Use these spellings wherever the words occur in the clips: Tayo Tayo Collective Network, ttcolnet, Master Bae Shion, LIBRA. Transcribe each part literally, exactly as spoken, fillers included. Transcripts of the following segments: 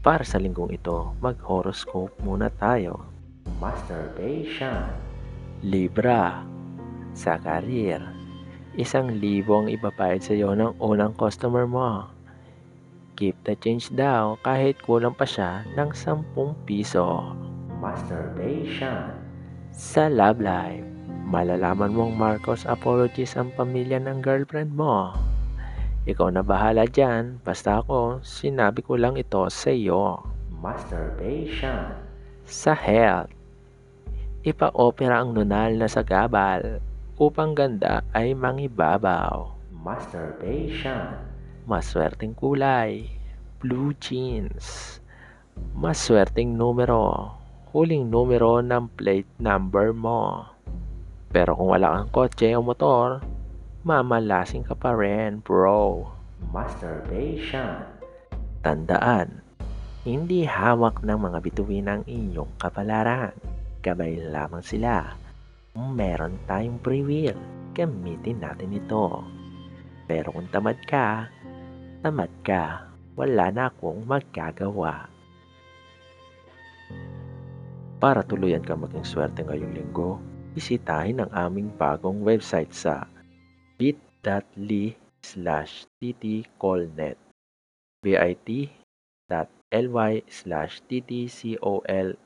Para sa linggong ito, mag-horoscope muna tayo. Master Bae Shion, Libra. Sa career, Isang libo ang ibabayad sa iyo ng unang customer mo. Keep the change daw kahit kulang pa siya ng sampung piso. Master Bae Shion, sa love life, malalaman mong Marcos apologies ang pamilya ng girlfriend mo. Ikaw na bahala dyan, basta ako, sinabi ko lang ito sa iyo. Master Bae Shion, sa health, ipa-opera ang nunal na sa gabal upang ganda ay mangibabaw. Master Bae Shion, maswerteng kulay, blue jeans. Maswerteng numero, huling numero ng plate number mo. Pero kung wala kang kotse o motor, mamalasing ka pa rin, bro. Master Bae Shion, tandaan, hindi hawak ng mga bituin ang inyong kapalaran. Gabay lamang sila. Meron tayong free will, gamitin natin ito. Pero kung tamad ka, tamad ka, wala na akong magkagawa. Para tuluyan ka maging swerte ngayong linggo, bisitahin ang aming bagong website sa bit.ly slash ttcolnet bit.ly slash ttcolnet.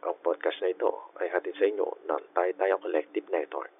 Ang podcast na ito ay hatid sa inyo ng Tayo Tayo Collective Network.